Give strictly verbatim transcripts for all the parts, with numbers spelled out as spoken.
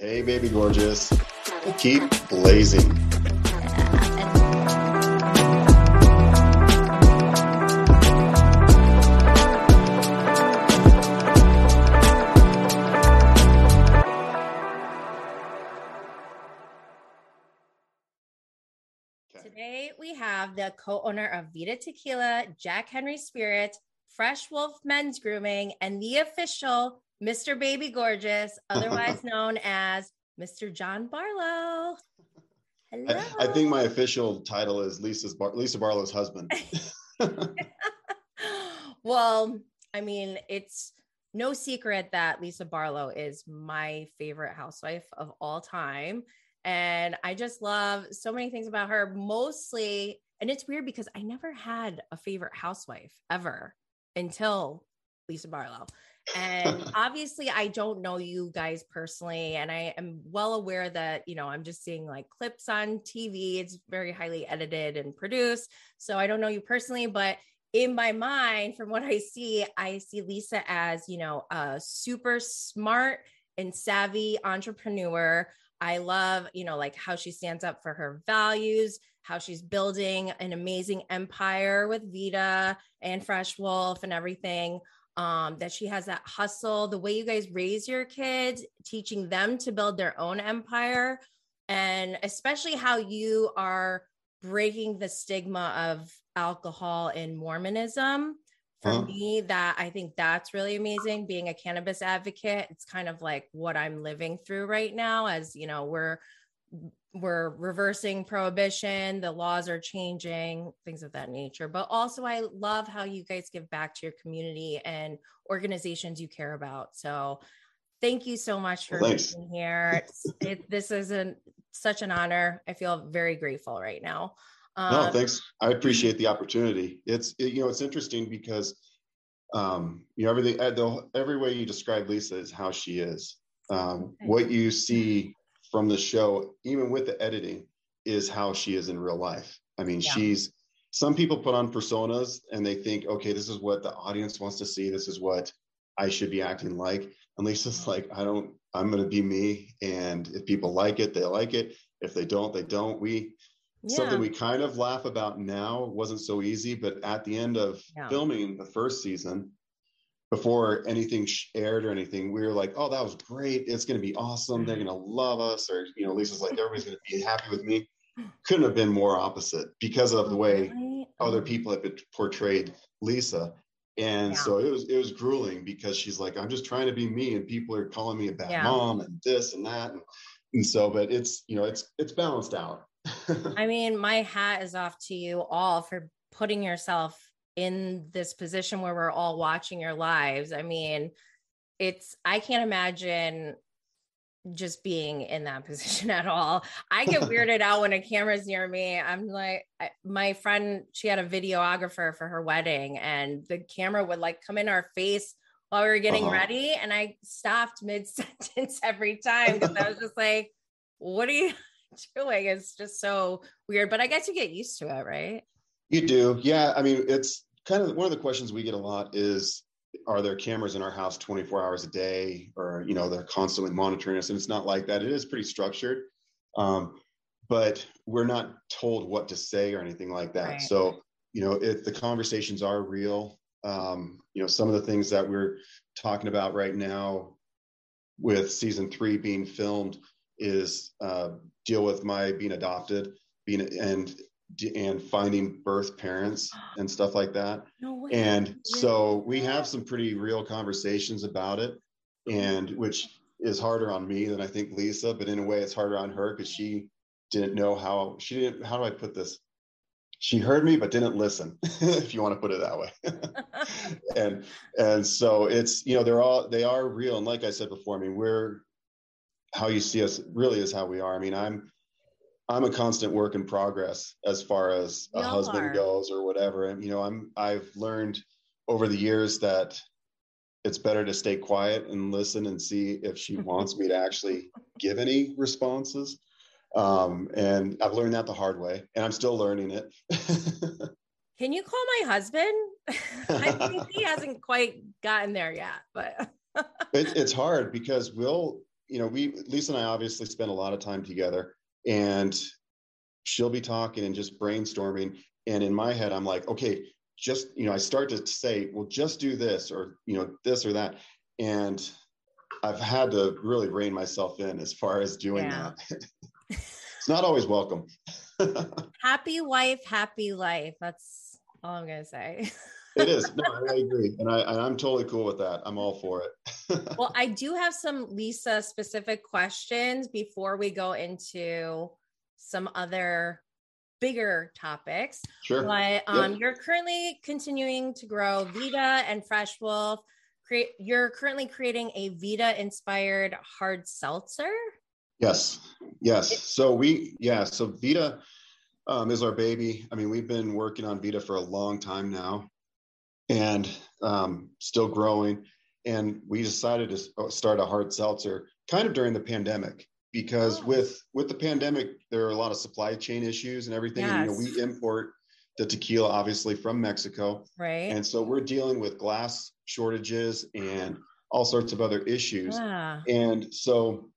Hey, baby gorgeous. Keep blazing. Today, we have the co-owner of Vida Tequila, Jack Henry Spirit, Fresh Wolf Men's Grooming, and the official Mister Baby Gorgeous, otherwise known as Mister John Barlow. Hello. I, I think my official title is Lisa's Bar- Lisa Barlow's husband. Well, I mean, it's no secret that Lisa Barlow is my favorite housewife of all time. And I just love so many things about her, mostly. And it's weird because I never had a favorite housewife ever until Lisa Barlow. And obviously I don't know you guys personally, and I am well aware that, you know, I'm just seeing like clips on T V. It's very highly edited and produced. So I don't know you personally, but in my mind, from what I see, I see Lisa as, you know, a super smart and savvy entrepreneur. I love, you know, like how she stands up for her values, how she's building an amazing empire with Vida and Fresh Wolf and everything. Um, that she has that hustle, the way you guys raise your kids, teaching them to build their own empire, and especially how you are breaking the stigma of alcohol and Mormonism. For uh-huh. me, that I think that's really amazing. Being a cannabis advocate, it's kind of like what I'm living through right now, as you know, we're we're reversing prohibition, the laws are changing, things of that nature. But also I love how you guys give back to your community and organizations you care about. So thank you so much for well, being here. It, this is an, such an honor. I feel very grateful right now. Um, no, thanks. I appreciate the opportunity. It's, it, you know, it's interesting because, um, you know, everything, the, every way you describe Lisa is how she is. Um, okay. What you see from the show, even with the editing, is how she is in real life. I mean, yeah. she's, some people put on personas and they think, okay, this is what the audience wants to see. This is what I should be acting like. And Lisa's like, I don't, I'm going to be me. And if people like it, they like it. If they don't, they don't. We, yeah. something we kind of laugh about now, wasn't so easy, but at the end of yeah. filming the first season, before anything aired or anything, we were like, oh, that was great. It's going to be awesome. They're going to love us. Or, you know, Lisa's like, everybody's going to be happy with me. Couldn't have been more opposite because of the way other people have portrayed Lisa. And yeah. so it was, it was grueling because she's like, I'm just trying to be me. And people are calling me a bad yeah. mom and this and that. And, and so, but it's, you know, it's, it's balanced out. I mean, my hat is off to you all for putting yourself in this position where we're all watching your lives. I mean, it's, I can't imagine just being in that position at all. I get weirded out when a camera's near me. I'm like, I, my friend, she had a videographer for her wedding and the camera would like come in our face while we were getting uh-huh. ready. And I stopped mid-sentence every time because I was just like, what are you doing? It's just so weird, but I guess you get used to it, right? You do. Yeah. I mean, it's kind of one of the questions we get a lot is, are there cameras in our house twenty-four hours a day, or, you know, they're constantly monitoring us? And it's not like that. It is pretty structured, um, but we're not told what to say or anything like that. Right. So, you know, if the conversations are real, um, you know, some of the things that we're talking about right now with season three being filmed is uh, deal with my being adopted, being, and, and finding birth parents and stuff like that. No way. And so we have some pretty real conversations about it, and which is harder on me than I think Lisa, but in a way it's harder on her because she didn't know how she didn't, how do I put this? She heard me, but didn't listen, if you want to put it that way. and, and so it's, you know, they're all, they are real. And like I said before, I mean, we're, how you see us really is how we are. I mean, I'm, I'm a constant work in progress as far as a Y'all husband are. goes or whatever. And, you know, I'm, I've learned over the years that it's better to stay quiet and listen and see if she wants me to actually give any responses. Um, and I've learned that the hard way, and I'm still learning it. Can you call my husband? I think he hasn't quite gotten there yet, but it, it's hard because we'll, you know, we, Lisa and I obviously spend a lot of time together, and she'll be talking and just brainstorming. And in my head, I'm like, okay, just, you know, I start to say, well, just do this, or, you know, this or that. And I've had to really rein myself in as far as doing yeah. that. It's not always welcome. Happy wife, happy life. That's all I'm going to say. It is. No, I agree. And I, I'm totally cool with that. I'm all for it. Well, I do have some Lisa specific questions before we go into some other bigger topics. Sure. But um, yep. You're currently continuing to grow Vida and Fresh Wolf. Create, you're currently creating a Vida inspired hard seltzer. Yes. Yes. So we, yeah. So Vida um, is our baby. I mean, we've been working on Vida for a long time now, and um, still growing. And we decided to start a hard seltzer kind of during the pandemic, because oh. with, with the pandemic, there are a lot of supply chain issues and everything. Yes. And, you know, we import the tequila obviously from Mexico. Right. And so we're dealing with glass shortages and all sorts of other issues. Yeah. And so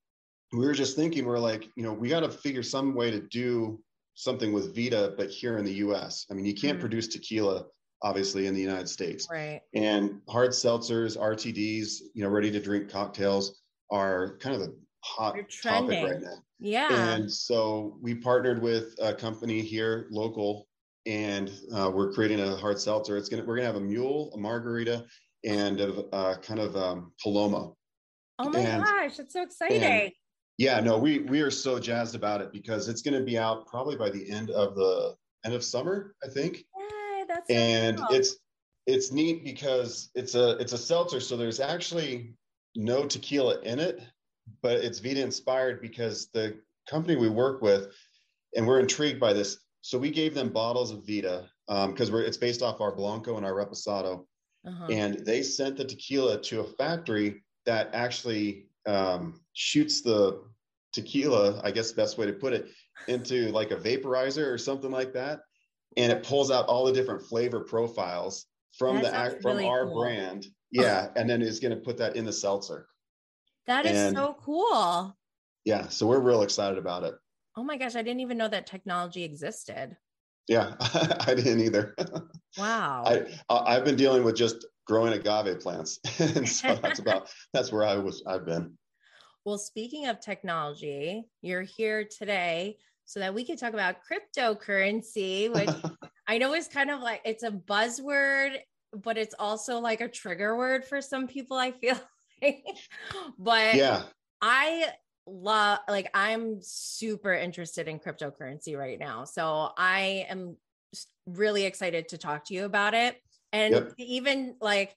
we were just thinking, we're like, you know, we got to figure some way to do something with Vida, but here in the U S. I mean, you can't mm. produce tequila obviously in the United States. Right. And hard seltzers, R T Ds, you know, ready to drink cocktails are kind of the hot topic right now. Yeah. And so we partnered with a company here local, and uh, we're creating a hard seltzer. It's gonna, we're gonna have a mule, a margarita, and a uh, kind of um, Paloma. Oh my and, gosh, it's so exciting. And, yeah, no, we we are so jazzed about it, because it's gonna be out probably by the end of the end of summer, I think. Yay, that's so and cool. it's it's neat because it's a it's a seltzer, so there's actually no tequila in it, but it's Vida inspired because the company we work with, and we're intrigued by this. So we gave them bottles of Vida because um, we're it's based off our Blanco and our Reposado. Uh-huh. And they sent the tequila to a factory that actually um, shoots the tequila, I guess the best way to put it, into like a vaporizer or something like that. And it pulls out all the different flavor profiles from that the from really our cool. brand. Yeah. Oh. And then it's going to put that in the seltzer. That is and, so cool. Yeah. So we're real excited about it. Oh my gosh, I didn't even know that technology existed. Yeah, I didn't either. Wow. I, I've been dealing with just growing agave plants. And so that's about, that's where I was, I've been. Well, speaking of technology, you're here today so that we could talk about cryptocurrency, which I know is kind of like, it's a buzzword, but it's also like a trigger word for some people, I feel like. But yeah, I... Love, like I'm super interested in cryptocurrency right now. So I am really excited to talk to you about it. And yep. even like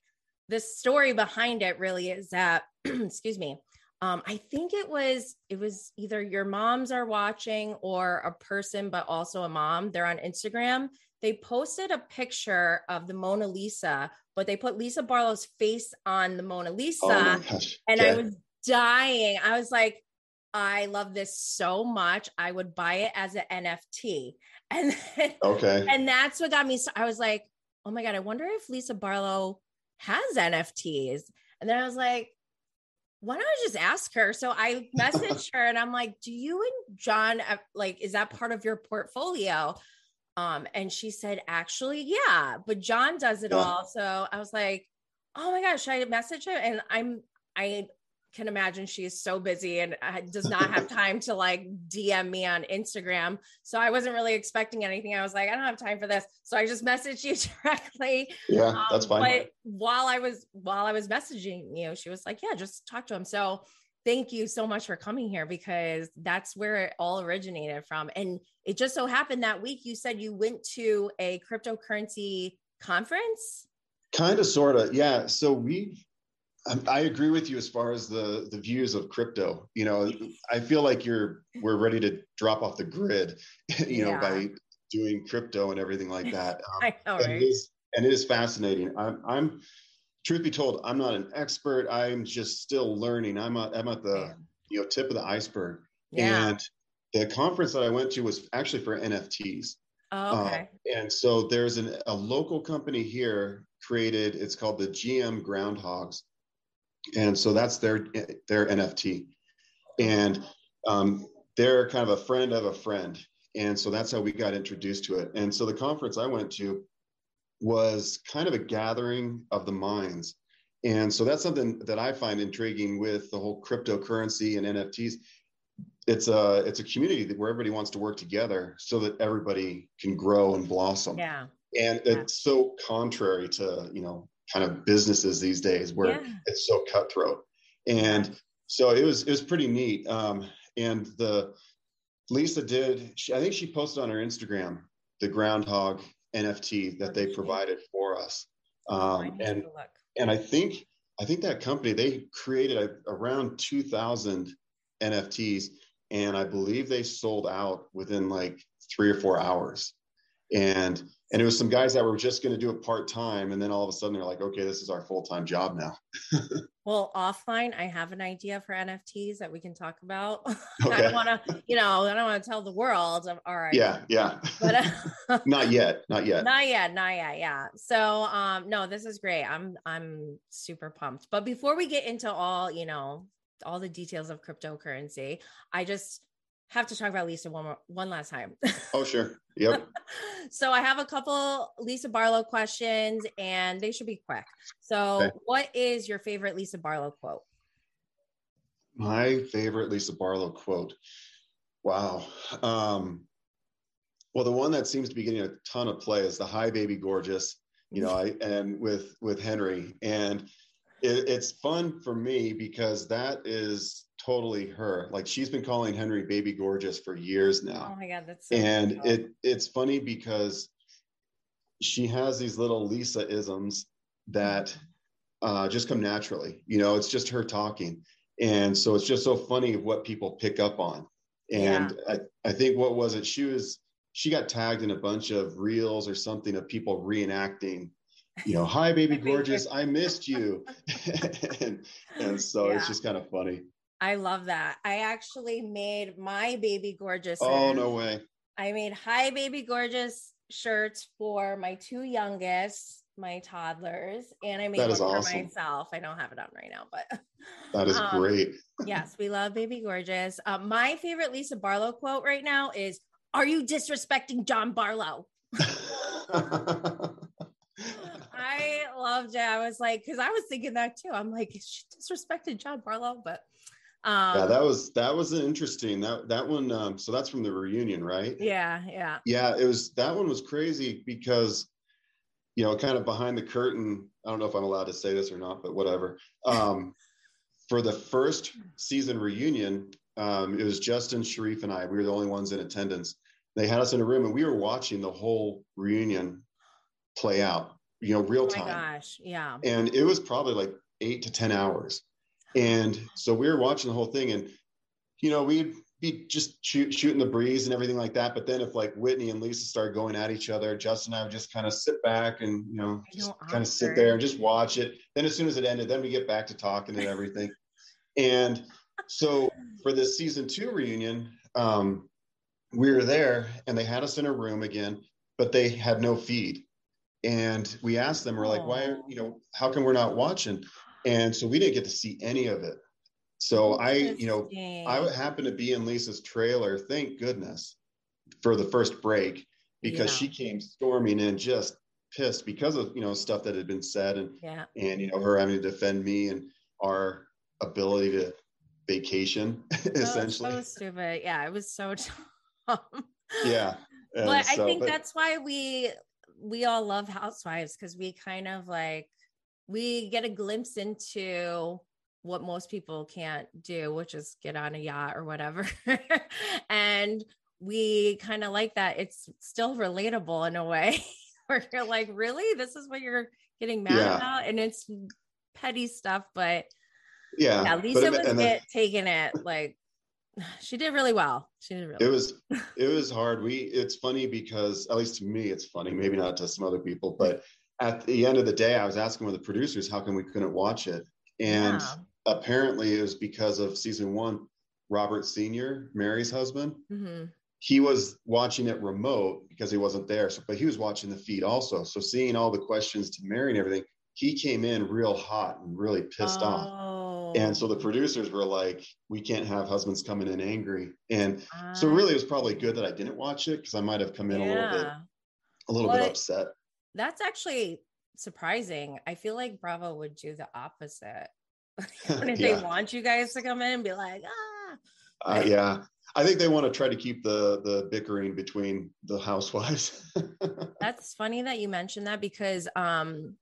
the story behind it really is that, excuse me. Um, I think it was, it was either your moms are watching or a person, but also a mom. They're on Instagram. They posted a picture of the Mona Lisa, but they put Lisa Barlow's face on the Mona Lisa. Oh my gosh. And yeah. I was dying. I was like, I love this so much. I would buy it as an N F T. And then, okay. And that's what got me. So I was like, oh my God, I wonder if Lisa Barlow has N F Ts. And then I was like, why don't I just ask her? So I messaged her and I'm like, do you and John, like, is that part of your portfolio? Um, and she said, actually, yeah, but John does it yeah. all. So I was like, oh my gosh, should I message her? And I'm, I, can imagine she's so busy and does not have time to like D M me on Instagram. So I wasn't really expecting anything. I was like, I don't have time for this. So I just messaged you directly. Yeah, um, that's fine. But while I was, while I was messaging you, she was like, yeah, just talk to him. So thank you so much for coming here, because that's where it all originated from. And it just so happened that week you said you went to a cryptocurrency conference. Kind of, sort of. Yeah. So we I agree with you as far as the, the views of crypto. You know, I feel like you're we're ready to drop off the grid, you know, yeah. by doing crypto and everything like that. Um, I know, and, right? it is, and it is fascinating. I'm, I'm, truth be told, I'm not an expert. I'm just still learning. I'm a, I'm at the yeah. you know tip of the iceberg. Yeah. And the conference that I went to was actually for N F Ts. Oh, okay. Um, and so there's an, a local company here created. It's called the G M Groundhogs. And so that's their, their N F T. and um, they're kind of a friend of a friend. And so that's how we got introduced to it. And so the conference I went to was kind of a gathering of the minds. And so that's something that I find intriguing with the whole cryptocurrency and N F Ts. It's a, it's a community that where everybody wants to work together so that everybody can grow and blossom. Yeah. And yeah. It's so contrary to, you know, kind of businesses these days where yeah. it's so cutthroat. And so it was, it was pretty neat. Um, and the Lisa did, she, I think she posted on her Instagram, the Groundhog N F T that they provided for us. Um, and, and I think, I think that company, they created a, around two thousand N F Ts, and I believe they sold out within like three or four hours. And, and it was some guys that were just going to do it part-time. And then all of a sudden they're like, okay, this is our full-time job now. Well, offline, I have an idea for N F Ts that we can talk about. Okay. I don't want to, you know, I don't want to tell the world. I'm, all right. Yeah. Yeah. But, uh, not yet. Not yet. Not yet. Not yet. Yeah. So, um, no, this is great. I'm, I'm super pumped. But before we get into all, you know, all the details of cryptocurrency, I just have to talk about Lisa one more, one last time. Oh, sure. Yep. So I have a couple Lisa Barlow questions, and they should be quick. So okay. What is your favorite Lisa Barlow quote? My favorite Lisa Barlow quote. Wow. Um, well, the one that seems to be getting a ton of play is the "Hi, baby, gorgeous." You know, I and with with Henry, and it, it's fun for me because that is totally her. Like, she's been calling Henry baby gorgeous for years now. Oh my God, that's so and cool. it it's funny because she has these little Lisa isms that uh just come naturally. You know, it's just her talking, and so it's just so funny what people pick up on. And yeah. I, I think what was it she was she got tagged in a bunch of reels or something of people reenacting, you know, "Hi, baby gorgeous, I missed you." and, and so yeah. It's just kind of funny. I love that. I actually made my baby gorgeous. Oh, no way. I made "Hi, baby gorgeous" shirts for my two youngest, my toddlers, and I made one awesome. for myself. I don't have it on right now, but that is um, great. Yes, we love baby gorgeous. Uh, my favorite Lisa Barlow quote right now is, "Are you disrespecting John Barlow?" I loved it. I was like, because I was thinking that too. I'm like, she disrespected John Barlow, but Um, yeah, that was, that was interesting. That, that one. Um, so that's from the reunion, right? Yeah. Yeah. Yeah. It was, that one was crazy because, you know, kind of behind the curtain, I don't know if I'm allowed to say this or not, but whatever. Um, for the first season reunion, um, it was Justin, Sharif, and I, we were the only ones in attendance. They had us in a room and we were watching the whole reunion play out, you know, real time. Oh my gosh. Yeah. And it was probably like eight to ten hours. And so we were watching the whole thing, and, you know, we'd be just shoot, shooting the breeze and everything like that. But then if like Whitney and Lisa started going at each other, Justin and I would just kind of sit back and, you know, just kind of sit there and just watch it. Then as soon as it ended, then we get back to talking and everything. And so for this season two reunion, um, we were there and they had us in a room again, but they had no feed. And we asked them, we're like, why, you know, how come we're not watching? And so we didn't get to see any of it. So I, you know, I happened to be in Lisa's trailer, thank goodness, for the first break, because yeah. she came storming in just pissed because of, you know, stuff that had been said, and, yeah. and, you know, her having to defend me and our ability to vacation, so, essentially. So stupid. Yeah, it was so dumb. Yeah. And but so, I think but, that's why we, we all love Housewives, because we kind of like, we get a glimpse into what most people can't do, which is get on a yacht or whatever. And we kind of like that. It's still relatable in a way where you're like, really, this is what you're getting mad yeah. about. And it's petty stuff, but yeah, yeah Lisa but, was then, taking it. Like, she did really well. She did really. It was, well. It was hard. We, it's funny because, at least to me, it's funny, maybe not to some other people, but at the end of the day, I was asking one of the producers, how come we couldn't watch it? And wow. apparently it was because of season one, Robert Senior, Mary's husband, mm-hmm. he was watching it remote because he wasn't there. So, but he was watching the feed also. So seeing all the questions to Mary and everything, he came in real hot and really pissed oh. off. Oh. And so the producers were like, we can't have husbands coming in angry. And ah. so really it was probably good that I didn't watch it, because I might have come in yeah. a little bit, a little well, bit upset. That's actually surprising. I feel like Bravo would do the opposite. And if yeah. they want you guys to come in and be like, ah. Uh, yeah. I think they want to try to keep the the bickering between the housewives. That's funny that you mentioned that, because um,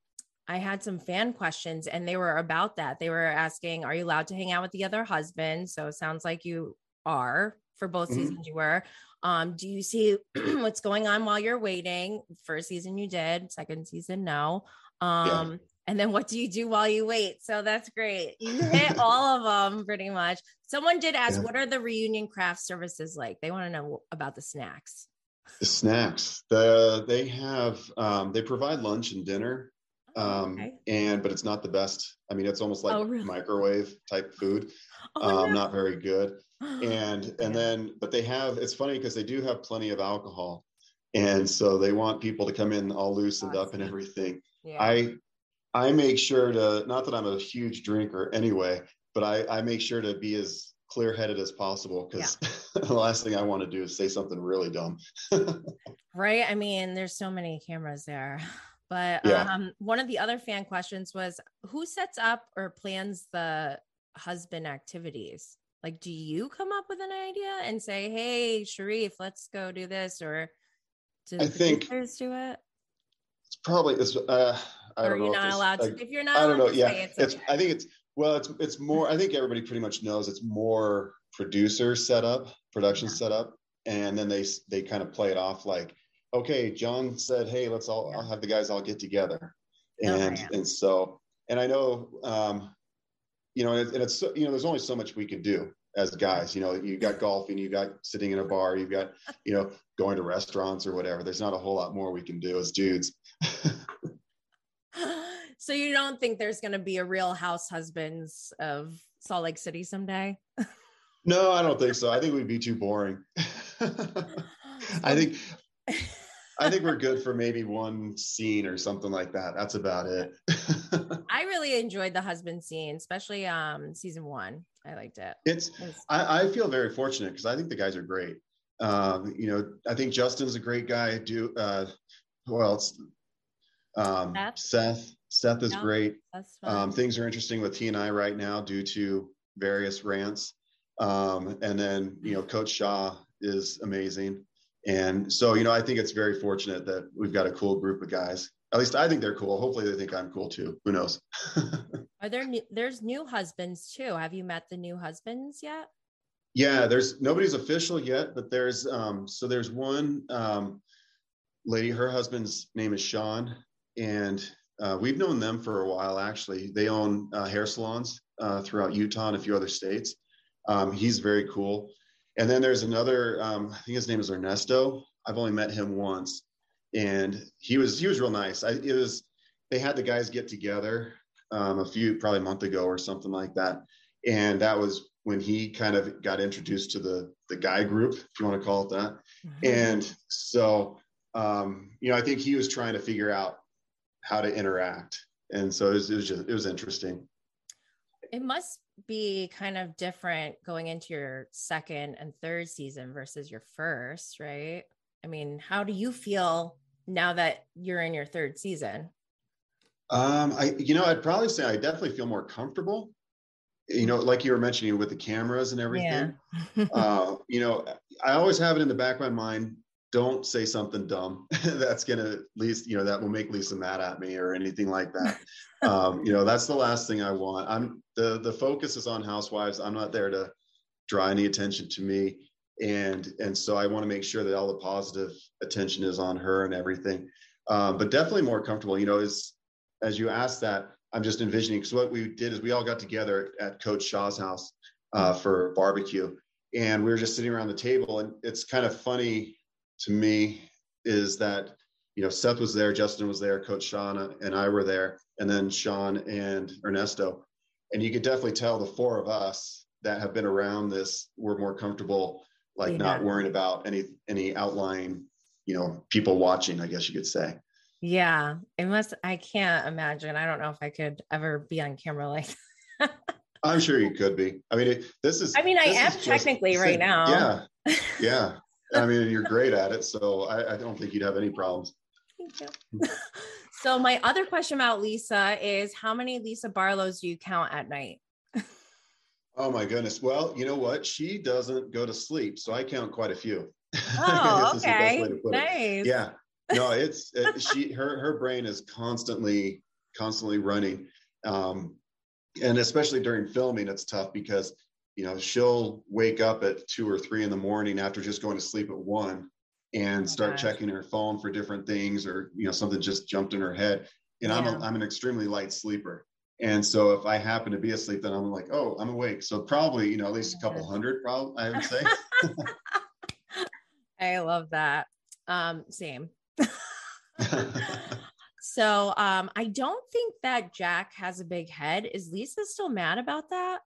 I had some fan questions and they were about that. They were asking, are you allowed to hang out with the other husband? So it sounds like you are, for both mm-hmm. seasons you were. Um, do you see what's going on while you're waiting? First season you did, second season no. Um, yeah. And then what do you do while you wait? So that's great. You hit all of them pretty much. Someone did ask, yeah. what are the reunion craft services like? They want to know about the snacks. The snacks. The, they have, um, they provide lunch and dinner. Um, okay. and, but it's not the best. I mean, it's almost like oh, really? microwave type food. Oh, um, no. Not very good. And, and yeah. then, but they have, it's funny because they do have plenty of alcohol. And so they want people to come in all loosened awesome. up and everything. Yeah. I, I make sure to, not that I'm a huge drinker anyway, but I, I make sure to be as clear-headed as possible, because yeah. the last thing I want to do is say something really dumb. Right. I mean, there's so many cameras there. But yeah. um, one of the other fan questions was, who sets up or plans the husband activities? Like, do you come up with an idea and say, hey, Sharif, let's go do this? Or do I the think producers do it? It's probably, it's, uh, I don't know. Are you not allowed to? If you're not, I don't know. Yeah, it's. it's okay. I think it's. Well, it's. It's more. I think everybody pretty much knows it's more producer setup, production yeah. setup, and then they they kind of play it off like, okay, John said, hey, let's all. Yeah. I'll have the guys all get together, and oh, and so and I know, um, you know, and, it, and it's you know, there's only so much we can do as guys. You know, you got golfing, you got sitting in a bar, you've got you know going to restaurants or whatever. There's not a whole lot more we can do as dudes. So you don't think there's going to be a Real House Husbands of Salt Lake City someday? No, I don't think so. I think we'd be too boring. I think I think we're good for maybe one scene or something like that. That's about it. I really enjoyed the husband scene, especially um, season one. I liked it. It's. It was- I, I feel very fortunate because I think the guys are great. Um, you know, I think Justin's a great guy. Do uh, well. It's, Um, Seth. Seth, Seth is yeah, great. Um, things are interesting with he and I right now due to various rants. Um, and then, you know, Coach Shaw is amazing. And so, you know, I think it's very fortunate that we've got a cool group of guys. At least I think they're cool. Hopefully they think I'm cool too. Who knows? Are there, new, there's new husbands too. Have you met the new husbands yet? Yeah, there's nobody's official yet, but there's, um, so there's one, um, lady, her husband's name is Sean. And uh, we've known them for a while, actually. They own uh, hair salons uh, throughout Utah and a few other states. Um, he's very cool. And then there's another, um, I think his name is Ernesto. I've only met him once. And he was he was real nice. I, it was they had the guys get together um, a few, probably a month ago or something like that. And that was when he kind of got introduced to the, the guy group, if you want to call it that. Mm-hmm. And so, um, you know, I think he was trying to figure out how to interact. And so it was, it was just, it was interesting. It must be kind of different going into your second and third season versus your first, right? I mean, how do you feel now that you're in your third season? Um, I, you know, I'd probably say I definitely feel more comfortable, you know, like you were mentioning with the cameras and everything. Yeah. uh, you know, I always have it in the back of my mind, don't say something dumb that's going to at least, you know, that will make Lisa mad at me or anything like that. Um, you know, that's the last thing I want. I'm the, the focus is on housewives. I'm not there to draw any attention to me. And, and so I want to make sure that all the positive attention is on her and everything. Um, but definitely more comfortable, you know, as, as you asked that, I'm just envisioning. So what we did is we all got together at Coach Shaw's house uh, for barbecue, and we were just sitting around the table, and it's kind of funny to me is that, you know, Seth was there, Justin was there, Coach Shauna and I were there, and then Sean and Ernesto. And you could definitely tell the four of us that have been around this were more comfortable, like yeah. not worrying about any, any outlying, you know, people watching, I guess you could say. Yeah. It must, I can't imagine. I don't know if I could ever be on camera like that. I'm sure you could be. I mean, it, this is. I mean, I am technically right now. Yeah, yeah. I mean, you're great at it, so I, I don't think you'd have any problems. Thank you. So my other question about Lisa is, how many Lisa Barlows do you count at night? Oh my goodness. Well, you know what? She doesn't go to sleep, so I count quite a few. Oh, okay. Nice. It. Yeah. No, it's it, she. Her her brain is constantly constantly running. Um, and especially during filming, it's tough because, you know, she'll wake up at two or three in the morning after just going to sleep at one and oh start gosh. checking her phone for different things, or, you know, something just jumped in her head. And yeah. I'm, a, I'm an extremely light sleeper. And so if I happen to be asleep, then I'm like, oh, I'm awake. So probably, you know, at least a couple hundred, probably, I would say. I love that. Um, same. So um, I don't think that Jack has a big head. Is Lisa still mad about that?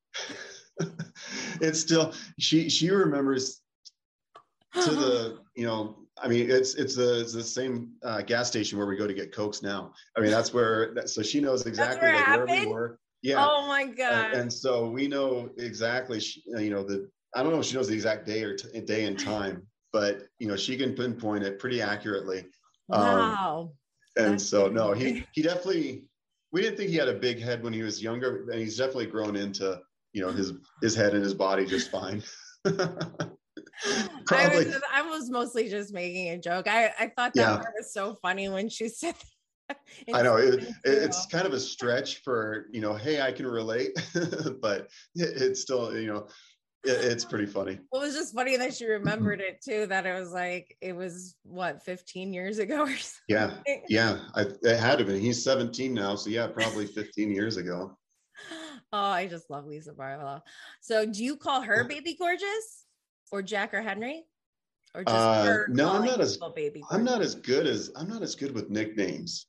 It's still, she she remembers to the, you know, I mean, it's it's the, it's the same uh, gas station where we go to get Cokes now. I mean, that's where, that, so she knows exactly like where we were. Yeah. Oh my God. Uh, and so we know exactly, she, you know, the, I don't know if she knows the exact day or t- day and time, but, you know, she can pinpoint it pretty accurately. Wow. Um, and that's so, no, he, he definitely, we didn't think he had a big head when he was younger, and he's definitely grown into, you know, his, his head and his body just fine. I was, I was mostly just making a joke. I, I thought that yeah. part was so funny when she said that. I know it, it, it's kind of a stretch for, you know, hey, I can relate, but it, it's still, you know, it, it's pretty funny. Well, it was just funny that she remembered it too, that it was like, it was what, fifteen years ago or something? Yeah, yeah, I, it had to be. He's seventeen now, so yeah, probably fifteen years ago. Oh, I just love Lisa Barlow. So do you call her Baby Gorgeous? Or Jack or Henry, or just uh, no, I'm not as baby I'm not as good as I'm not as good with nicknames.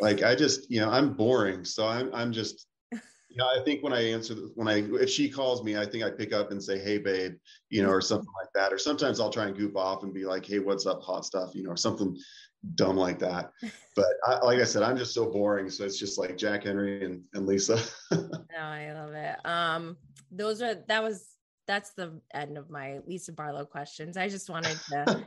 Like I just, you know, I'm boring, so I'm I'm just, you know, I think when I answer when I if she calls me, I think I pick up and say, hey babe, you know, or something like that. Or sometimes I'll try and goof off and be like, hey, what's up, hot stuff, you know, or something dumb like that. But I, like I said, I'm just so boring, so it's just like Jack, Henry, and and Lisa. No, I love it. Um, those are that was. That's the end of my Lisa Barlow questions. I just wanted to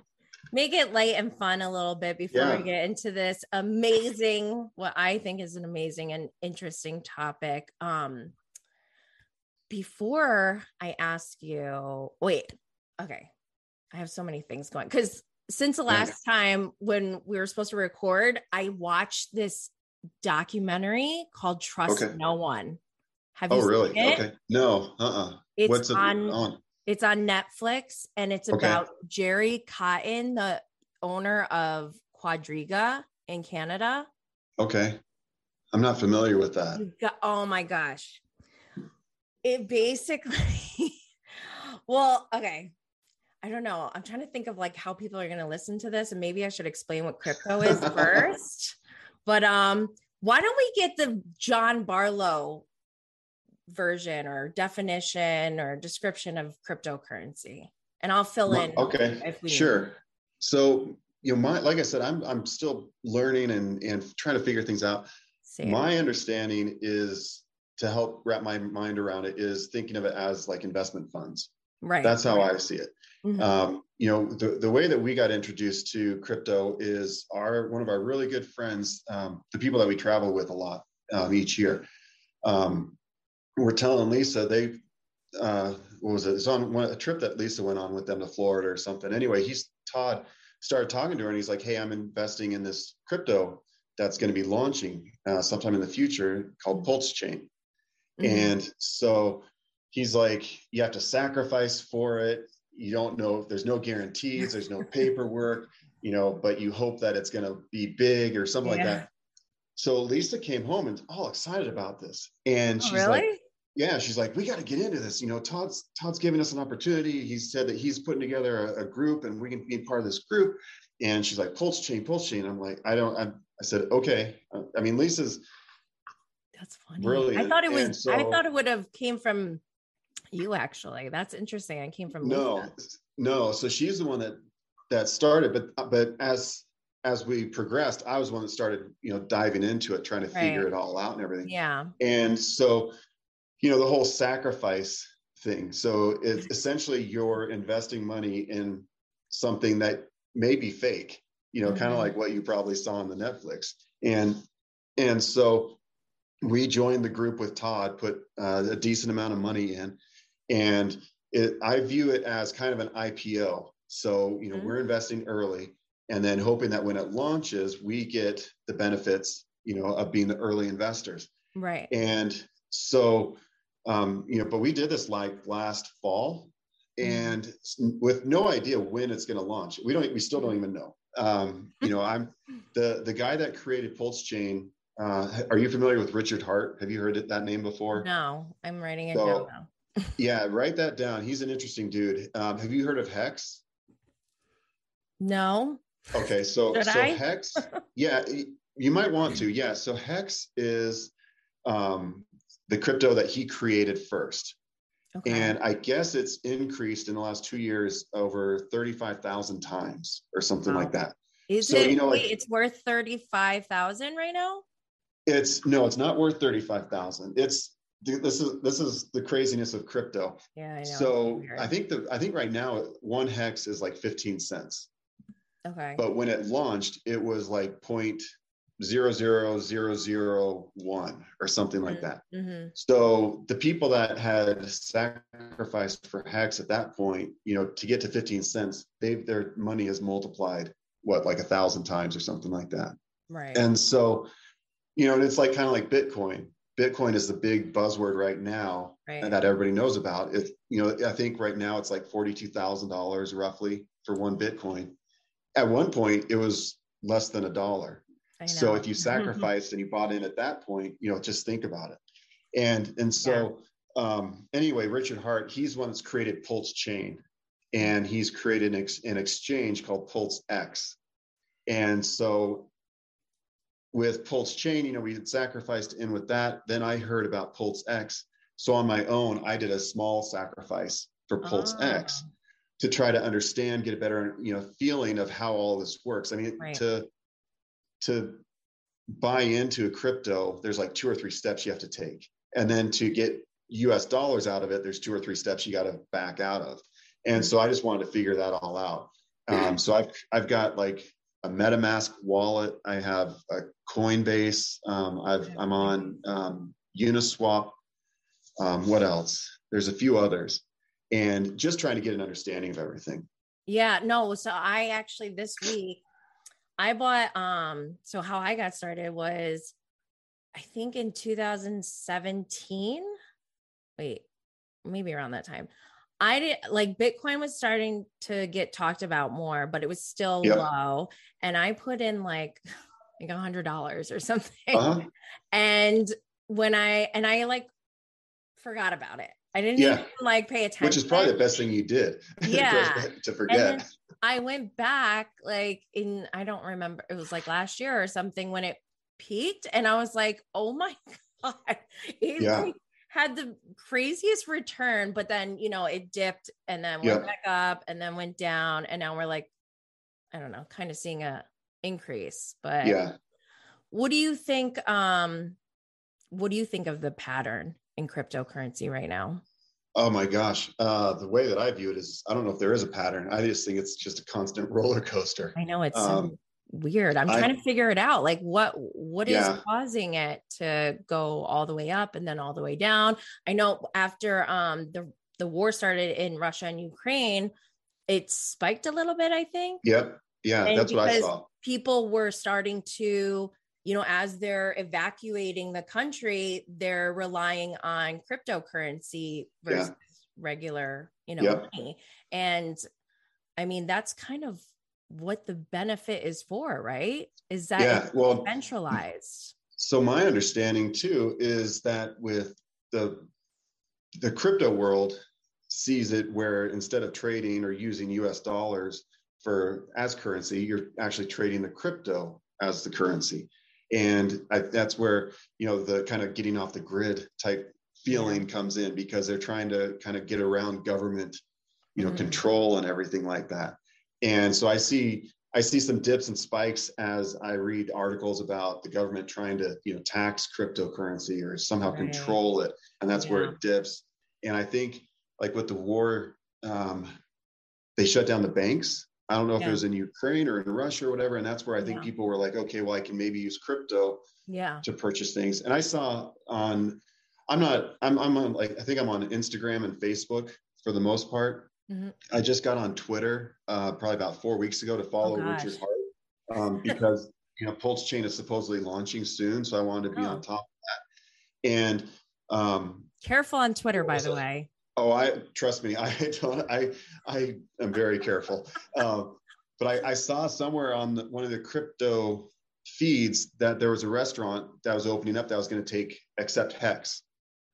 make it light and fun a little bit before yeah. we get into this amazing, what I think is an amazing and interesting topic. Um, before I ask you, wait, okay. I have so many things going. Cause since the last yeah. time when we were supposed to record, I watched this documentary called Trust okay. No One. Have oh, you seen really? It? Okay. No. Uh-uh. It's What's on, on it's on Netflix, and it's okay. about Jerry Cotton, the owner of Quadriga in Canada. Okay. I'm not familiar with that. Got, oh my gosh. It basically, well, okay. I don't know. I'm trying to think of like how people are going to listen to this, and maybe I should explain what crypto is first, but um, why don't we get the John Barlow version or definition or description of cryptocurrency, and I'll fill in. Okay, if we sure. Need. So, you know, my like I said, I'm I'm still learning and and trying to figure things out. Same. My understanding is, to help wrap my mind around it, is thinking of it as like investment funds. Right. That's how right. I see it. Mm-hmm. Um, you know, the the way that we got introduced to crypto is our one of our really good friends, um, the people that we travel with a lot um, each year. Um, We're telling Lisa they, uh, what was it? It's on one, a trip that Lisa went on with them to Florida or something. Anyway, he's Todd started talking to her, and he's like, "Hey, I'm investing in this crypto that's going to be launching uh, sometime in the future called Pulse Chain." Mm-hmm. And so he's like, "You have to sacrifice for it. You don't know. There's no guarantees. There's no paperwork. You know, but you hope that it's going to be big or something yeah. like that." So Lisa came home and all excited about this, and oh, she's really? like. Yeah, she's like, we got to get into this. You know, Todd's Todd's giving us an opportunity. He said that he's putting together a, a group, and we can be part of this group. And she's like, Pulse Chain, Pulse Chain. I'm like, I don't. I, I said, okay. I mean, Lisa's. That's funny. Really, I thought it was. So, I thought it would have came from you. Actually, that's interesting. I came from no, Lisa. no. So she's the one that that started, but but as as we progressed, I was the one that started, you know, diving into it, trying to right. figure it all out and everything. Yeah, and so. you know, the whole sacrifice thing. So it's essentially you're investing money in something that may be fake, you know, mm-hmm. kind of like what you probably saw on the Netflix. And, and so we joined the group with Todd, put uh, a decent amount of money in, and it, I view it as kind of an I P O. So, you know, mm-hmm. we're investing early and then hoping that when it launches, we get the benefits, you know, of being the early investors. Right. And so, um, you know, but we did this like last fall mm-hmm. and with no idea when it's going to launch. We don't, we still don't even know. Um, you know, I'm the, the guy that created Pulse Chain. Uh, are you familiar with Richard Heart? Have you heard it, that name before? No, I'm writing it so, down now. Yeah, write that down. He's an interesting dude. Um, have you heard of Hex? No. Okay, so, so Hex, yeah, you might want to. Yeah, so Hex is um, the crypto that he created first. Okay. And I guess it's increased in the last two years over thirty-five thousand times or something wow. like that. Is so, it? You know, wait, like, it's worth thirty-five thousand right now? It's no, it's not worth thirty-five thousand. It's This is this is the craziness of crypto. Yeah, I know. So I think the I think right now one hex is like fifteen cents. Okay. But when it launched, it was like zero point zero zero zero zero one or something mm-hmm. like that. Mm-hmm. So the people that had sacrificed for hex at that point, you know, to get to fifteen cents, they their money is multiplied what like a thousand times or something like that. Right. And so, you know, it's like kind of like Bitcoin. Bitcoin is the big buzzword right now right. that everybody knows about. It, you know, I think right now it's like forty-two thousand dollars roughly for one Bitcoin. At one point, it was less than a dollar. So if you sacrificed and you bought in at that point, you know, just think about it. And and so yeah. um, anyway, Richard Hart, he's one that's created Pulse Chain, and he's created an, ex- an exchange called Pulse X. And so with Pulse Chain, you know, we had sacrificed in with that. Then I heard about Pulse X. So on my own, I did a small sacrifice for Pulse oh. X to try to understand, get a better, you know, feeling of how all this works. I mean, right. to to buy into a crypto, there's like two or three steps you have to take. And then to get U S dollars out of it, there's two or three steps you got to back out of. And so I just wanted to figure that all out. Um, so I've I've got like a MetaMask wallet. I have a Coinbase. Um, I've, I'm on um, Uniswap. Um, what else? There's a few others. And just trying to get an understanding of everything. Yeah, no. So I actually, this week, I bought, um, so how I got started was, I think in two thousand seventeen, wait, maybe around that time. I did like Bitcoin was starting to get talked about more, but it was still yep. low. And I put in like, like a hundred dollars or something. Uh-huh. And when I, and I like forgot about it. I didn't yeah. even like pay attention. Which is probably the best thing you did. Yeah. to forget. I went back like in, I don't remember. It was like last year or something when it peaked. And I was like, oh my God. It's yeah. like, had the craziest return, but then, you know, it dipped and then went yep. back up and then went down. And now we're like, I don't know, kind of seeing a increase, but yeah. what do you think? Um, what do you think of the pattern in cryptocurrency right now? Oh my gosh. Uh, the way that I view it is, I don't know if there is a pattern. I just think it's just a constant roller coaster. I know it's um, so weird. I'm trying I, to figure it out. Like what, what yeah. is causing it to go all the way up and then all the way down? I know after um, the, the war started in Russia and Ukraine, it spiked a little bit, I think. Yep. Yeah. And that's what I saw. People were starting to, you know, as they're evacuating the country, they're relying on cryptocurrency versus yeah. regular, you know, yep. money. And I mean, that's kind of what the benefit is for, right? Is that yeah, well, centralized? So my understanding too is that with the the crypto world sees it where instead of trading or using U S dollars for as currency, you're actually trading the crypto as the currency, and I, that's where you know the kind of getting off the grid type feeling comes in because they're trying to kind of get around government, you know, mm-hmm. control and everything like that. And so I see I see some dips and spikes as I read articles about the government trying to, you know, tax cryptocurrency or somehow right. control it. And that's yeah. where it dips. And I think like with the war, um, they shut down the banks. I don't know if yeah. it was in Ukraine or in Russia or whatever. And that's where I think yeah. people were like, okay, well, I can maybe use crypto yeah. to purchase things. And I saw on, I'm not, I'm, I'm on like, I think I'm on Instagram and Facebook for the most part. Mm-hmm. I just got on Twitter uh, probably about four weeks ago to follow oh, Richard Heart um, because, you know, Pulse Chain is supposedly launching soon. So I wanted to be oh. on top of that. And um, careful on Twitter, by the it? way. Oh, I trust me. I don't, I, I am very careful. Um, but I, I saw somewhere on the, one of the crypto feeds that there was a restaurant that was opening up that was going to take accept Hex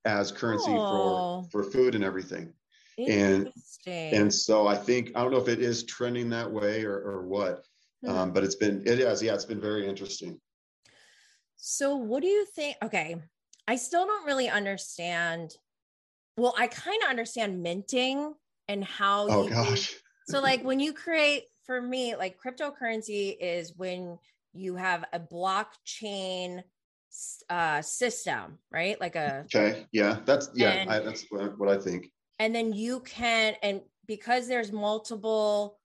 as currency oh. for, for food and everything. And, and so I think, I don't know if it is trending that way or, or what, hmm. um, but it's been, it has, yeah, it's been very interesting. So what do you think? Okay. I still don't really understand. Well, I kind of understand minting and how, oh you, gosh. So like when you create, for me, like cryptocurrency is when you have a blockchain uh, system, right? Like a, okay. Yeah. That's, yeah, and, I, that's what, what I think. And then you can, and because there's multiple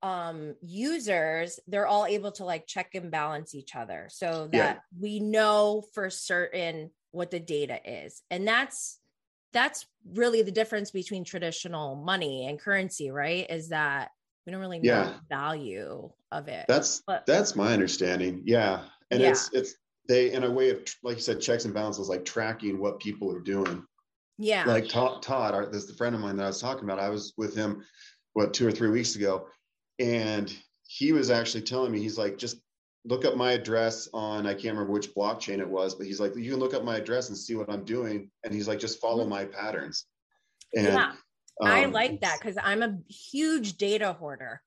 um, users, they're all able to like check and balance each other so that yeah. we know for certain what the data is. And that's, that's really the difference between traditional money and currency, right? Is that we don't really know yeah. the value of it. That's, but, that's my understanding. Yeah. And yeah. it's, it's, they, in a way of, like you said, checks and balances, like tracking what people are doing. Yeah. Like Todd, Todd, this is the friend of mine that I was talking about. I was with him, what, two or three weeks ago. And he was actually telling me, he's like, just look up my address on, I can't remember which blockchain it was, but he's like, you can look up my address and see what I'm doing. And he's like, just follow my patterns. And yeah. um, I like that because I'm a huge data hoarder.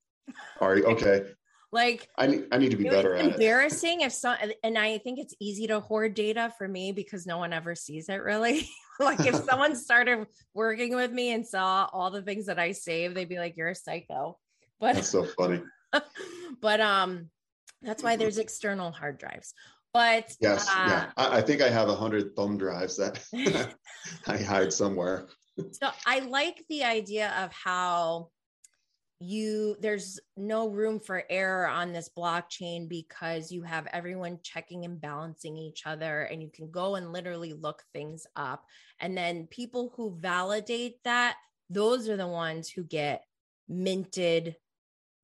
All right. Okay. Like I need, I need to be better at it. It's embarrassing if some, and I think it's easy to hoard data for me because no one ever sees it really. Like if someone started working with me and saw all the things that I save, they'd be like, "You're a psycho." But that's so funny. But um, that's why there's external hard drives. But yes, uh, yeah, I, I think I have a hundred thumb drives that I hide somewhere. So I like the idea of how. You there's no room for error on this blockchain because you have everyone checking and balancing each other, and you can go and literally look things up. And then people who validate that, those are the ones who get minted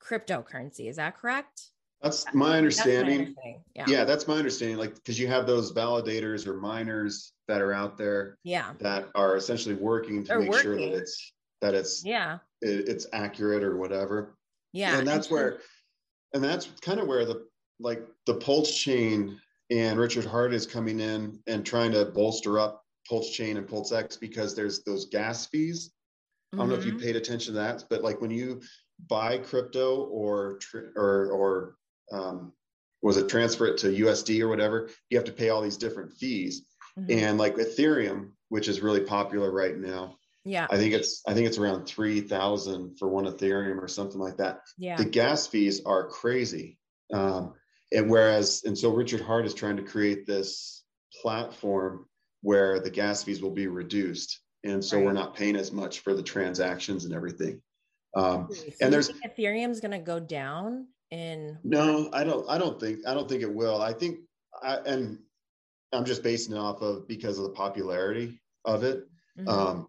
cryptocurrency. Is that correct? That's my understanding. That's my understanding. Yeah. yeah, that's my understanding. Like, because you have those validators or miners that are out there, yeah, that are essentially working to They're make working. sure that it's that it's yeah. it's accurate or whatever. Yeah. And that's where, and that's kind of where the, like the Pulse Chain and Richard Heart is coming in and trying to bolster up Pulse Chain and Pulse X because there's those gas fees. Mm-hmm. I don't know if you paid attention to that, but like when you buy crypto or, or, or um, was it transfer it to U S D or whatever, you have to pay all these different fees. Mm-hmm. And like Ethereum, which is really popular right now, yeah, I think it's I think it's around three thousand for one Ethereum or something like that. Yeah, the gas fees are crazy, um, and whereas and so Richard Heart is trying to create this platform where the gas fees will be reduced, and so right. we're not paying as much for the transactions and everything. Um, so and there's Ethereum's going to go down in no, I don't I don't think I don't think it will. I think I, and I'm just basing it off of because of the popularity of it. Mm-hmm. Um,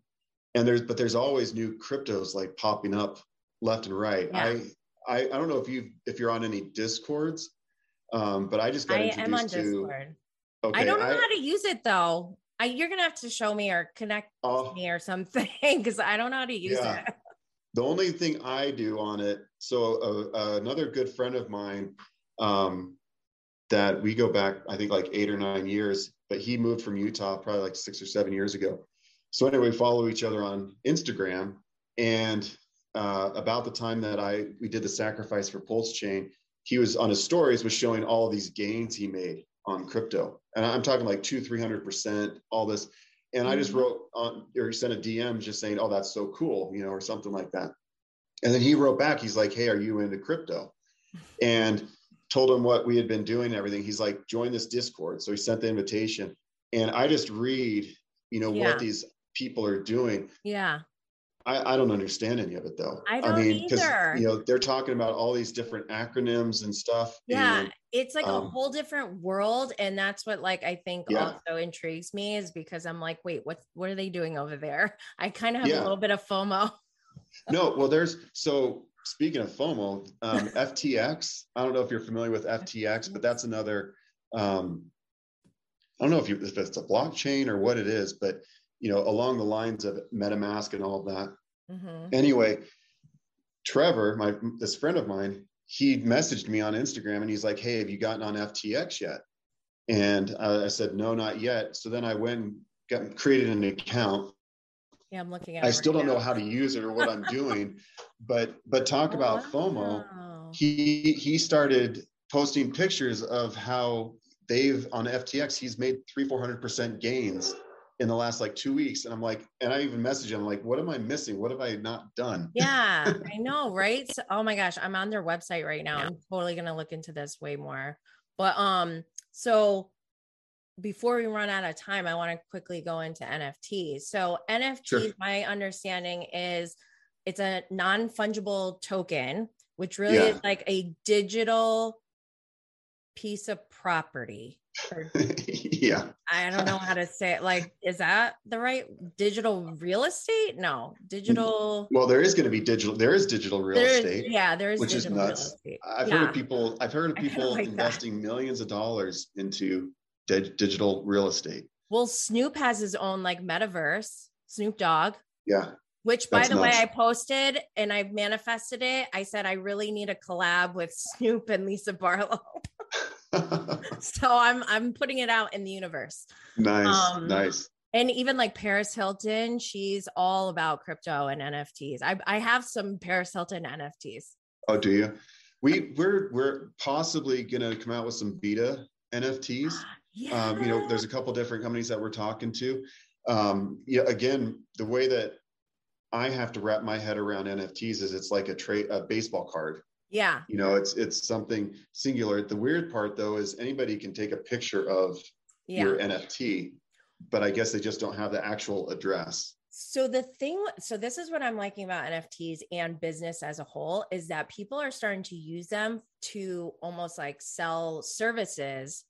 And there's, but there's always new cryptos like popping up left and right. Yeah. I, I, I don't know if you, if you're on any Discords, um, but I just got I introduced am on to, Discord. Okay, I don't know I, how to use it though. I, you're going to have to show me or connect uh, me or something because I don't know how to use yeah. it. The only thing I do on it. So uh, uh, another good friend of mine um, that we go back, I think like eight or nine years, but he moved from Utah probably like six or seven years ago. So anyway, we follow each other on Instagram, and uh, about the time that I we did the sacrifice for Pulse Chain, he was on his stories was showing all these gains he made on crypto, and I'm talking like two, three hundred percent, all this. And mm-hmm. I just wrote on or sent a D M just saying, "Oh, that's so cool," you know, or something like that. And then he wrote back, he's like, "Hey, are you into crypto?" and told him what we had been doing and everything. He's like, join this Discord. So he sent the invitation, and I just read, you know, yeah. what these people are doing. Yeah. I, I don't understand any of it though. I don't I mean, either. You know, they're talking about all these different acronyms and stuff. Yeah. And, it's like um, a whole different world. And that's what, like, I think yeah. also intrigues me, is because I'm like, wait, what, what are they doing over there? I kind of have yeah. a little bit of FOMO. No, well, there's, so speaking of FOMO, um, F T X, I don't know if you're familiar with F T X, but that's another, um, I don't know if, you, if it's a blockchain or what it is, but you know, along the lines of MetaMask and all of that. Mm-hmm. Anyway, Trevor, my this friend of mine, he messaged me on Instagram and he's like, hey, have you gotten on F T X yet? And I, I said, no, not yet. So then I went and got, created an account. Yeah, I'm looking at it. I still don't know how to use it or what I'm doing, but but talk oh, about FOMO. Wow. He he started posting pictures of how they've on F T X, he's made three, four hundred percent gains in the last like two weeks. And I'm like, and I even messaged him, like, what am I missing? What have I not done? Yeah, I know. Right. So, oh my gosh, I'm on their website right now. Yeah. I'm totally going to look into this way more, but, um, so before we run out of time, I want to quickly go into N F Ts. So N F Ts, sure. my understanding is it's a non-fungible token, which really yeah. is like a digital piece of property. Or, yeah. I don't know how to say it. Like, is that the right digital real estate? No, digital. Well, there is going to be digital. There is digital real there estate. Is, yeah, there is which digital is nuts. Real estate. I've yeah. heard of people, I've heard of people like investing that. millions of dollars into di- digital real estate. Well, Snoop has his own like metaverse, Snoop Dogg. Yeah. Which, by That's the nuts. way, I posted and I've manifested it. I said, I really need a collab with Snoop and Lisa Barlow. So I'm I'm putting it out in the universe. Nice, um, nice. And even like Paris Hilton, she's all about crypto and N F Ts. I I have some Paris Hilton N F Ts. Oh, do you? We we're we're possibly gonna come out with some Vida N F Ts. Yeah. Um, you know, there's a couple different companies that we're talking to. Um, yeah, again, the way that I have to wrap my head around N F Ts is it's like a trade a baseball card. Yeah. You know, it's, it's something singular. The weird part though, is anybody can take a picture of yeah. your N F T, but I guess they just don't have the actual address. So the thing, so this is what I'm liking about N F Ts and business as a whole, is that people are starting to use them to almost like sell services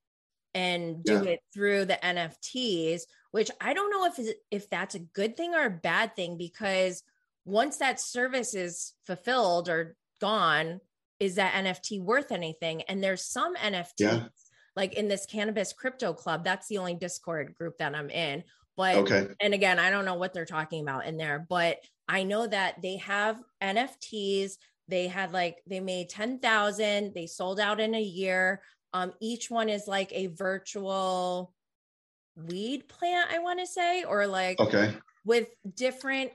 and do yeah. it through the N F Ts, which I don't know if, if that's a good thing or a bad thing, because once that service is fulfilled or gone, is that N F T worth anything? And there's some N F Ts yeah. like in this cannabis crypto club. That's the only Discord group that I'm in. But, okay. and again, I don't know what they're talking about in there, but I know that they have N F Ts. They had like, they made ten thousand, they sold out in a year. Um, each one is like a virtual weed plant, I want to say, or like okay. with different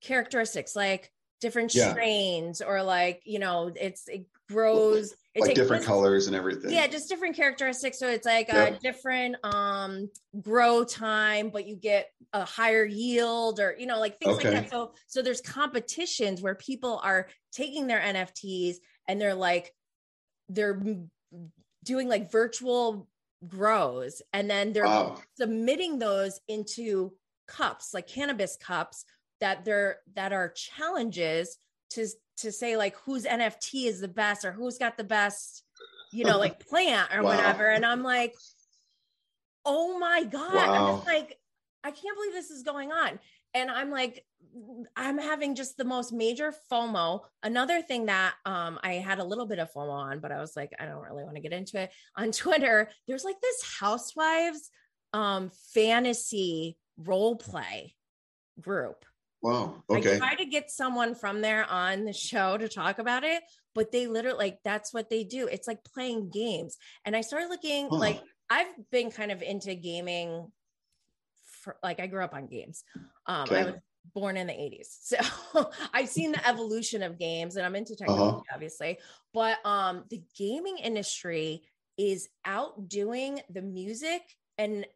characteristics, like different yeah. strains, or like, you know, it's, it grows, it's like different it, colors and everything. Yeah. Just different characteristics. So it's like yep. a different, um, grow time, but you get a higher yield, or, you know, like things okay. like that. So, so there's competitions where people are taking their N F Ts and they're like, they're doing like virtual grows. And then they're wow. submitting those into cups, like cannabis cups, that there that are challenges to to say like whose N F T is the best, or who's got the best, you know, like plant or wow. whatever. And I'm like, oh my God, wow. I'm just like, I can't believe this is going on. And I'm like, I'm having just the most major FOMO. Another thing that um, I had a little bit of FOMO on, but I was like, I don't really want to get into it. On Twitter, there's like this Housewives um, fantasy role play group. Wow. Okay. I try to get someone from there on the show to talk about it, but they literally like, that's what they do. It's like playing games. And I started looking huh. like, I've been kind of into gaming for like, I grew up on games. Um, okay. I was born in the eighties. So I've seen the evolution of games, and I'm into technology, uh-huh. obviously, but um, the gaming industry is outdoing the music and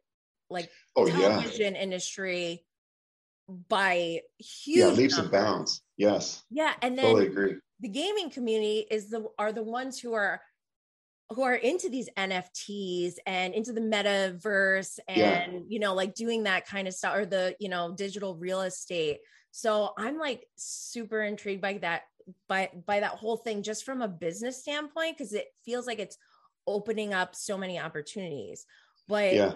like oh, television yeah. industry by huge yeah, leaps numbers. and bounds. Yes. Yeah. And then totally agree. The gaming community is the are the ones who are who are into these N F Ts and into the metaverse and, yeah. you know, like doing that kind of stuff, or the, you know, digital real estate. So I'm like super intrigued by that, by, by that whole thing, just from a business standpoint, because it feels like it's opening up so many opportunities. But yeah.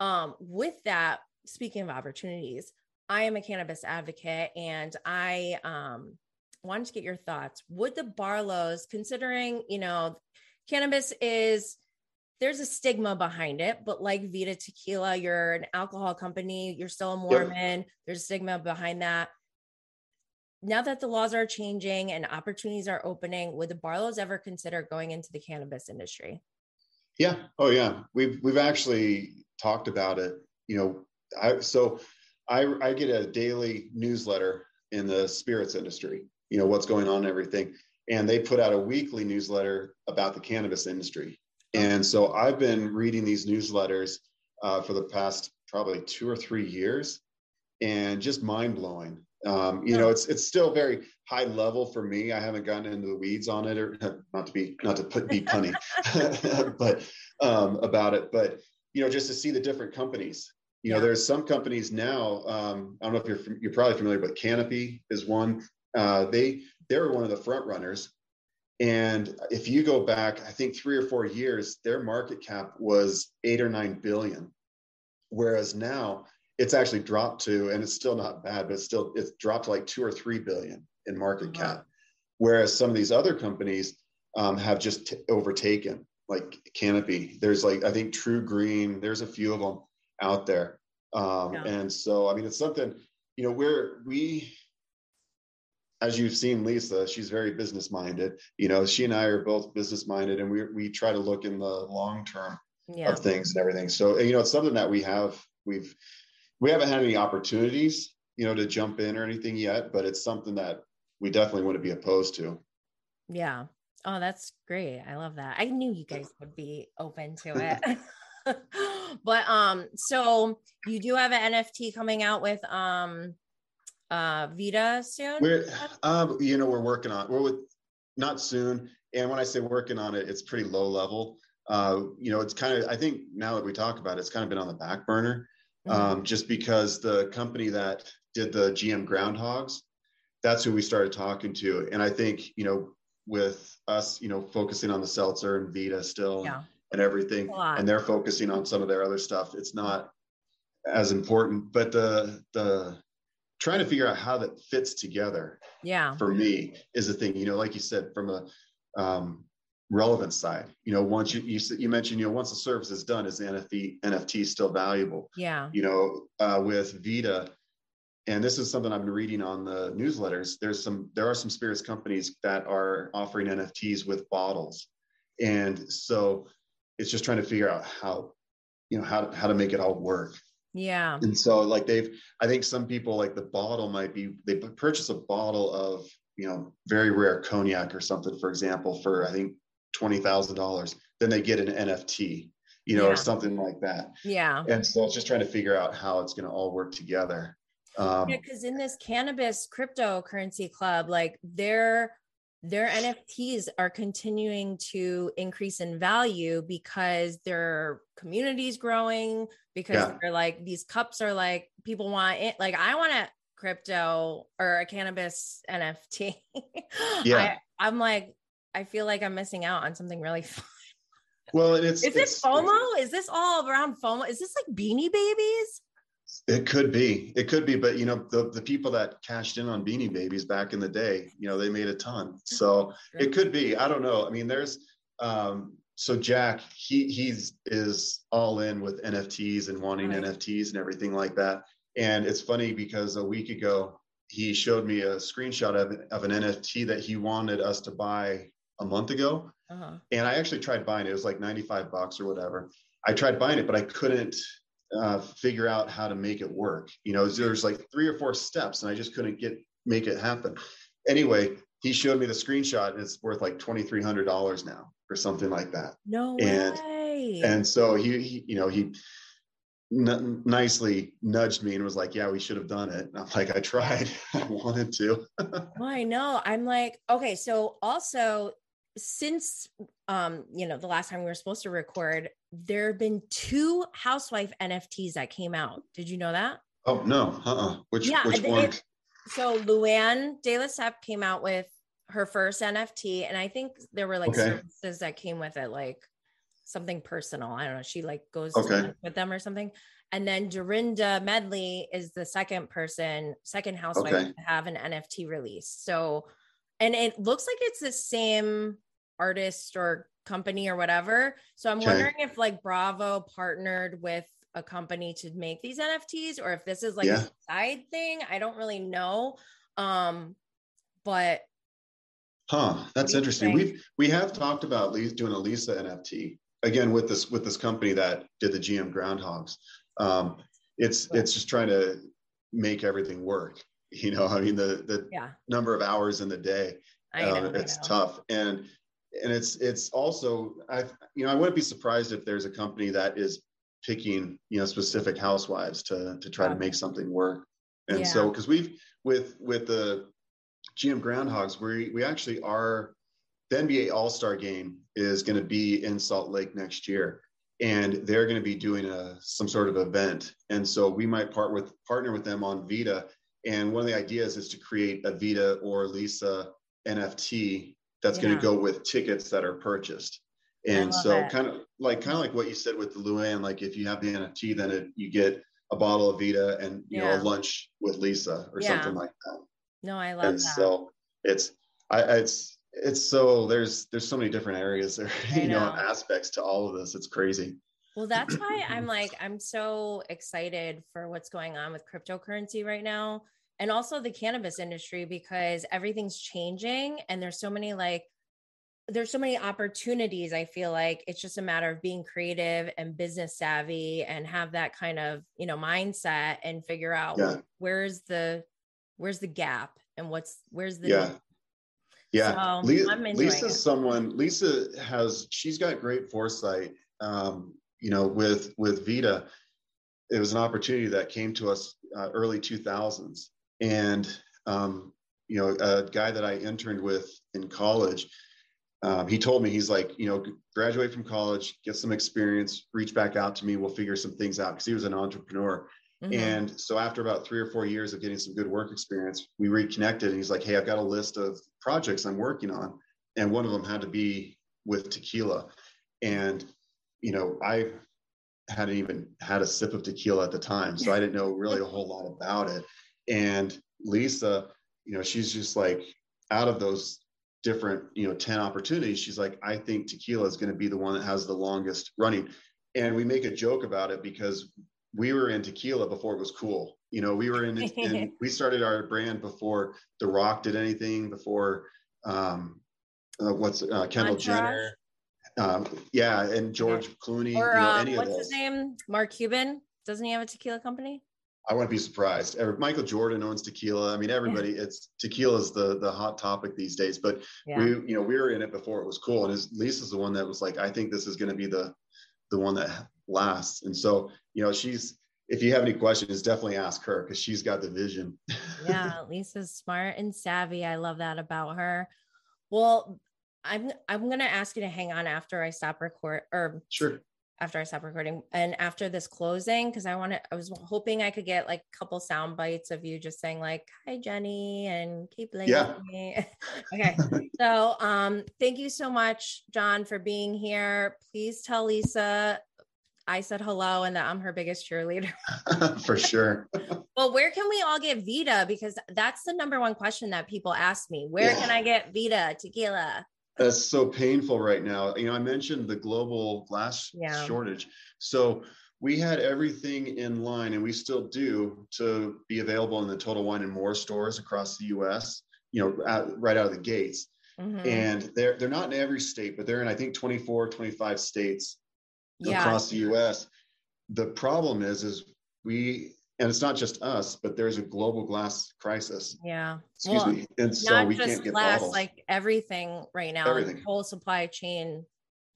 um, with that, speaking of opportunities, I am a cannabis advocate, and I um, wanted to get your thoughts. Would the Barlows, considering, you know, cannabis is, there's a stigma behind it, but like Vida Tequila, you're an alcohol company, you're still a Mormon, yep. there's a stigma behind that. Now that the laws are changing and opportunities are opening, would the Barlows ever consider going into the cannabis industry? Yeah. Oh yeah. We've, we've actually talked about it. You know, I, so I, I get a daily newsletter in the spirits industry, you know, what's going on and everything. And they put out a weekly newsletter about the cannabis industry. And so I've been reading these newsletters uh, for the past probably two or three years, and just mind blowing. Um, you yeah. know, it's it's still very high level for me. I haven't gotten into the weeds on it, or not to be not to put, be punny, but um, about it. But you know, just to see the different companies. You know, yeah. there's some companies now. Um, I don't know if you're you're probably familiar, but Canopy is one. Uh, they they were one of the front runners. And if you go back, I think three or four years, their market cap was eight or nine billion. Whereas now it's actually dropped to, and it's still not bad, but it's still, it's dropped to like two or three billion in market mm-hmm. cap. Whereas some of these other companies um, have just t- overtaken, like Canopy. There's like, I think True Green, there's a few of them out there. Um, yeah. And so, I mean, it's something, you know, we're, we, as you've seen, Lisa, she's very business minded. You know, she and I are both business minded, and we we try to look in the long term yeah. of things and everything. So, you know, it's something that we have we've we haven't had any opportunities, you know, to jump in or anything yet, but it's something that we definitely wouldn't be opposed to. Yeah. Oh, that's great. I love that. I knew you guys would be open to it. But um, so you do have an N F T coming out with um. uh Vida soon? We're um you know we're working on we're with not soon, and when I say working on it, it's pretty low level. Uh you know, it's kind of, I think now that we talk about it, it's kind of been on the back burner, um mm-hmm. just because the company that did the G M Groundhogs, that's who we started talking to. And I think, you know, with us, you know, focusing on the seltzer and Vida still yeah. and everything, and they're focusing on some of their other stuff, it's not as important. But the the trying to figure out how that fits together yeah. for me is the thing, you know, like you said, from a um, relevance side, you know, once you, you, you mentioned, you know, once the service is done, is the N F T still valuable? Yeah. You know, uh, with Vida, and this is something I've been reading on the newsletters, there's some, there are some spirits companies that are offering N F Ts with bottles. And so it's just trying to figure out how, you know, how, how to make it all work. Yeah. And so like they've, I think some people like the bottle might be, they purchase a bottle of, you know, very rare cognac or something, for example, for I think twenty thousand dollars, then they get an N F T, you know, yeah. or something like that. Yeah. And so it's just trying to figure out how it's going to all work together. Um, yeah, because in this cannabis cryptocurrency club, like their, their N F Ts are continuing to increase in value because their community's growing, because yeah. they're like, these cups are like, people want it. Like, I want a crypto or a cannabis N F T. yeah. I, I'm like, I feel like I'm missing out on something really fun. Well, it's, is it's, it FOMO? It's, is this all around FOMO? Is this like Beanie Babies? It could be, it could be, but you know, the, the people that cashed in on Beanie Babies back in the day, you know, they made a ton. So it could be, I don't know. I mean, there's, um, so Jack, he he's is all in with N F Ts and wanting right. N F Ts and everything like that. And it's funny because a week ago he showed me a screenshot of, of an N F T that he wanted us to buy a month ago. Uh-huh. And I actually tried buying it. It was like ninety-five bucks or whatever. I tried buying it, but I couldn't uh, figure out how to make it work. You know, there's like three or four steps and I just couldn't get, make it happen. Anyway, he showed me the screenshot and it's worth like twenty-three hundred dollars now or something like that. No and, way. And so he, he, you know, he, n- nicely nudged me and was like, yeah, we should have done it. And I'm like, I tried. I wanted to. Well, I know. I'm like, okay. So also since, um, you know, the last time we were supposed to record, there have been two housewife N F Ts that came out. Did you know that? Oh, no. Uh-uh. Which, yeah, which one? It, so Luann de Lesseps came out with her first N F T. And I think there were like okay. services that came with it, like something personal. I don't know. She like goes okay. to with them or something. And then Dorinda Medley is the second person, second housewife okay. to have an N F T release. So, and it looks like it's the same artist or company or whatever. So I'm okay. wondering if like Bravo partnered with a company to make these N F Ts or if this is like yeah. a side thing. I don't really know. Um, but huh, that's interesting. We've we have talked about doing a Lisa N F T again with this with this company that did the G M Groundhogs. Um, it's it's just trying to make everything work. You know, I mean the the yeah. number of hours in the day, I know, um, it's I know. tough, and and it's it's also I you know I wouldn't be surprised if there's a company that is picking you know specific housewives to to try wow. to make something work, and yeah. so because we've with with the G M Groundhogs, we we actually are, the N B A All-Star Game is going to be in Salt Lake next year, and they're going to be doing a some sort of event, and so we might part with partner with them on Vida, and one of the ideas is to create a Vida or Lisa N F T that's yeah. going to go with tickets that are purchased, and so that. kind of like kind of like what you said with the Luann, like if you have the N F T, then it, you get a bottle of Vida and you yeah. know a lunch with Lisa or yeah. something like that. No, I love and that. So it's, I, it's, it's so there's, there's so many different areas there, I you know, know, aspects to all of this. It's crazy. Well, that's why I'm like, I'm so excited for what's going on with cryptocurrency right now. And also the cannabis industry, because everything's changing and there's so many, like, there's so many opportunities. I feel like it's just a matter of being creative and business savvy and have that kind of, you know, mindset and figure out yeah. where's the, Where's the gap and what's, where's the, yeah. yeah. So, Lisa, I'm Lisa's it. someone, Lisa has, she's got great foresight. Um, you know, with, with Vida, it was an opportunity that came to us uh, early two thousands. And, um, you know, a guy that I interned with in college, um, he told me, he's like, you know, graduate from college, get some experience, reach back out to me. We'll figure some things out. Cause he was an entrepreneur. Mm-hmm. And so after about three or four years of getting some good work experience, we reconnected and he's like, hey, I've got a list of projects I'm working on. And one of them had to be with tequila. And, you know, I hadn't even had a sip of tequila at the time, so I didn't know really a whole lot about it. And Lisa, you know, she's just like, out of those different, you know, ten opportunities, she's like, I think tequila is going to be the one that has the longest running. And we make a joke about it because we were in tequila before it was cool. You know, we were in, in we started our brand before The Rock did anything, before um, uh, what's uh, Kendall Entourage. Jenner. Um, yeah. And George yeah. Clooney. Or, you know, any uh, what's of his name? Mark Cuban. Doesn't he have a tequila company? I wouldn't be surprised. Michael Jordan owns tequila. I mean, everybody it's tequila is the, the hot topic these days, but yeah. we, you know, we were in it before it was cool. And Lisa's the one that was like, I think this is going to be the, the one that lasts. And so, you know, she's, if you have any questions, definitely ask her because she's got the vision. Yeah. Lisa's smart and savvy. I love that about her. Well, I'm, I'm going to ask you to hang on after I stop record or sure. after I stop recording and after this closing, cause I want to, I was hoping I could get like a couple sound bites of you just saying like, hi, Jenny, and keep blaming yeah. me. Okay. So, um, thank you so much, John, for being here. Please tell Lisa I said hello and that I'm her biggest cheerleader. For sure. Well, where can we all get Vida? Because that's the number one question that people ask me. Where yeah. can I get Vida tequila? That's so painful right now. You know, I mentioned the global glass yeah. shortage. So we had everything in line and we still do to be available in the Total Wine and More stores across the U S, you know, out, right out of the gates. Mm-hmm. And they're, they're not in every state, but they're in, I think, twenty-four, twenty-five states. Yeah. Across the U S. The problem is, is we, and it's not just us, but there's a global glass crisis. Yeah. Excuse well, me. And so we can't get glass, bottles. Like everything right now, everything. The whole supply chain.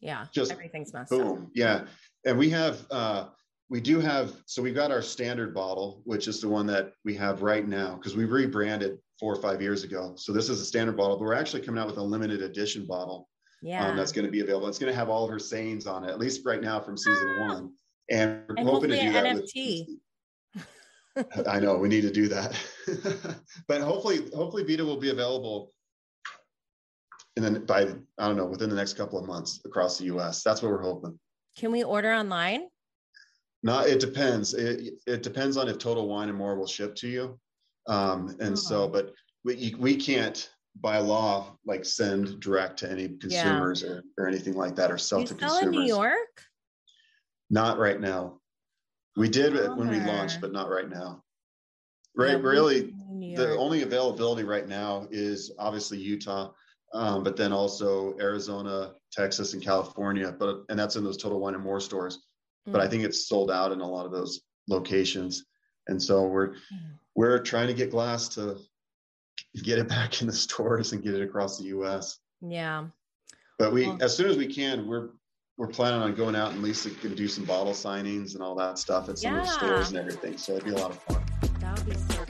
Yeah. Just everything's messed boom. up. Boom. Yeah. And we have, uh, We do have, so we've got our standard bottle, which is the one that we have right now, because we rebranded four or five years ago. So this is a standard bottle, but we're actually coming out with a limited edition bottle. Yeah. Um, that's going to be available. It's going to have all of her sayings on it, at least right now from season ah. one. And we're and hoping to do that N F T. With, I know we need to do that, but hopefully, hopefully Vida will be available. And then by, I don't know, within the next couple of months across the U S, that's what we're hoping. Can we order online? No, it depends. It, it depends on if Total Wine and More will ship to you. Um, and oh. so, but we, we can't, by law, like send direct to any consumers yeah. or, or anything like that, or sell you to sell consumers. In New York? Not right now. We did it when we launched, but not right now. Right, yeah, really, the only availability right now is obviously Utah, um, but then also Arizona, Texas, and California. But and that's in those Total Wine and More stores. Mm-hmm. But I think it's sold out in a lot of those locations, and so we're mm-hmm. we're trying to get glass to get it back in the stores and get it across the U S. Yeah. But we, well, as soon as we can, we're we're planning on going out and Lisa can do some bottle signings and all that stuff at some yeah. of the stores and everything. So it'd be a lot of fun. That would be so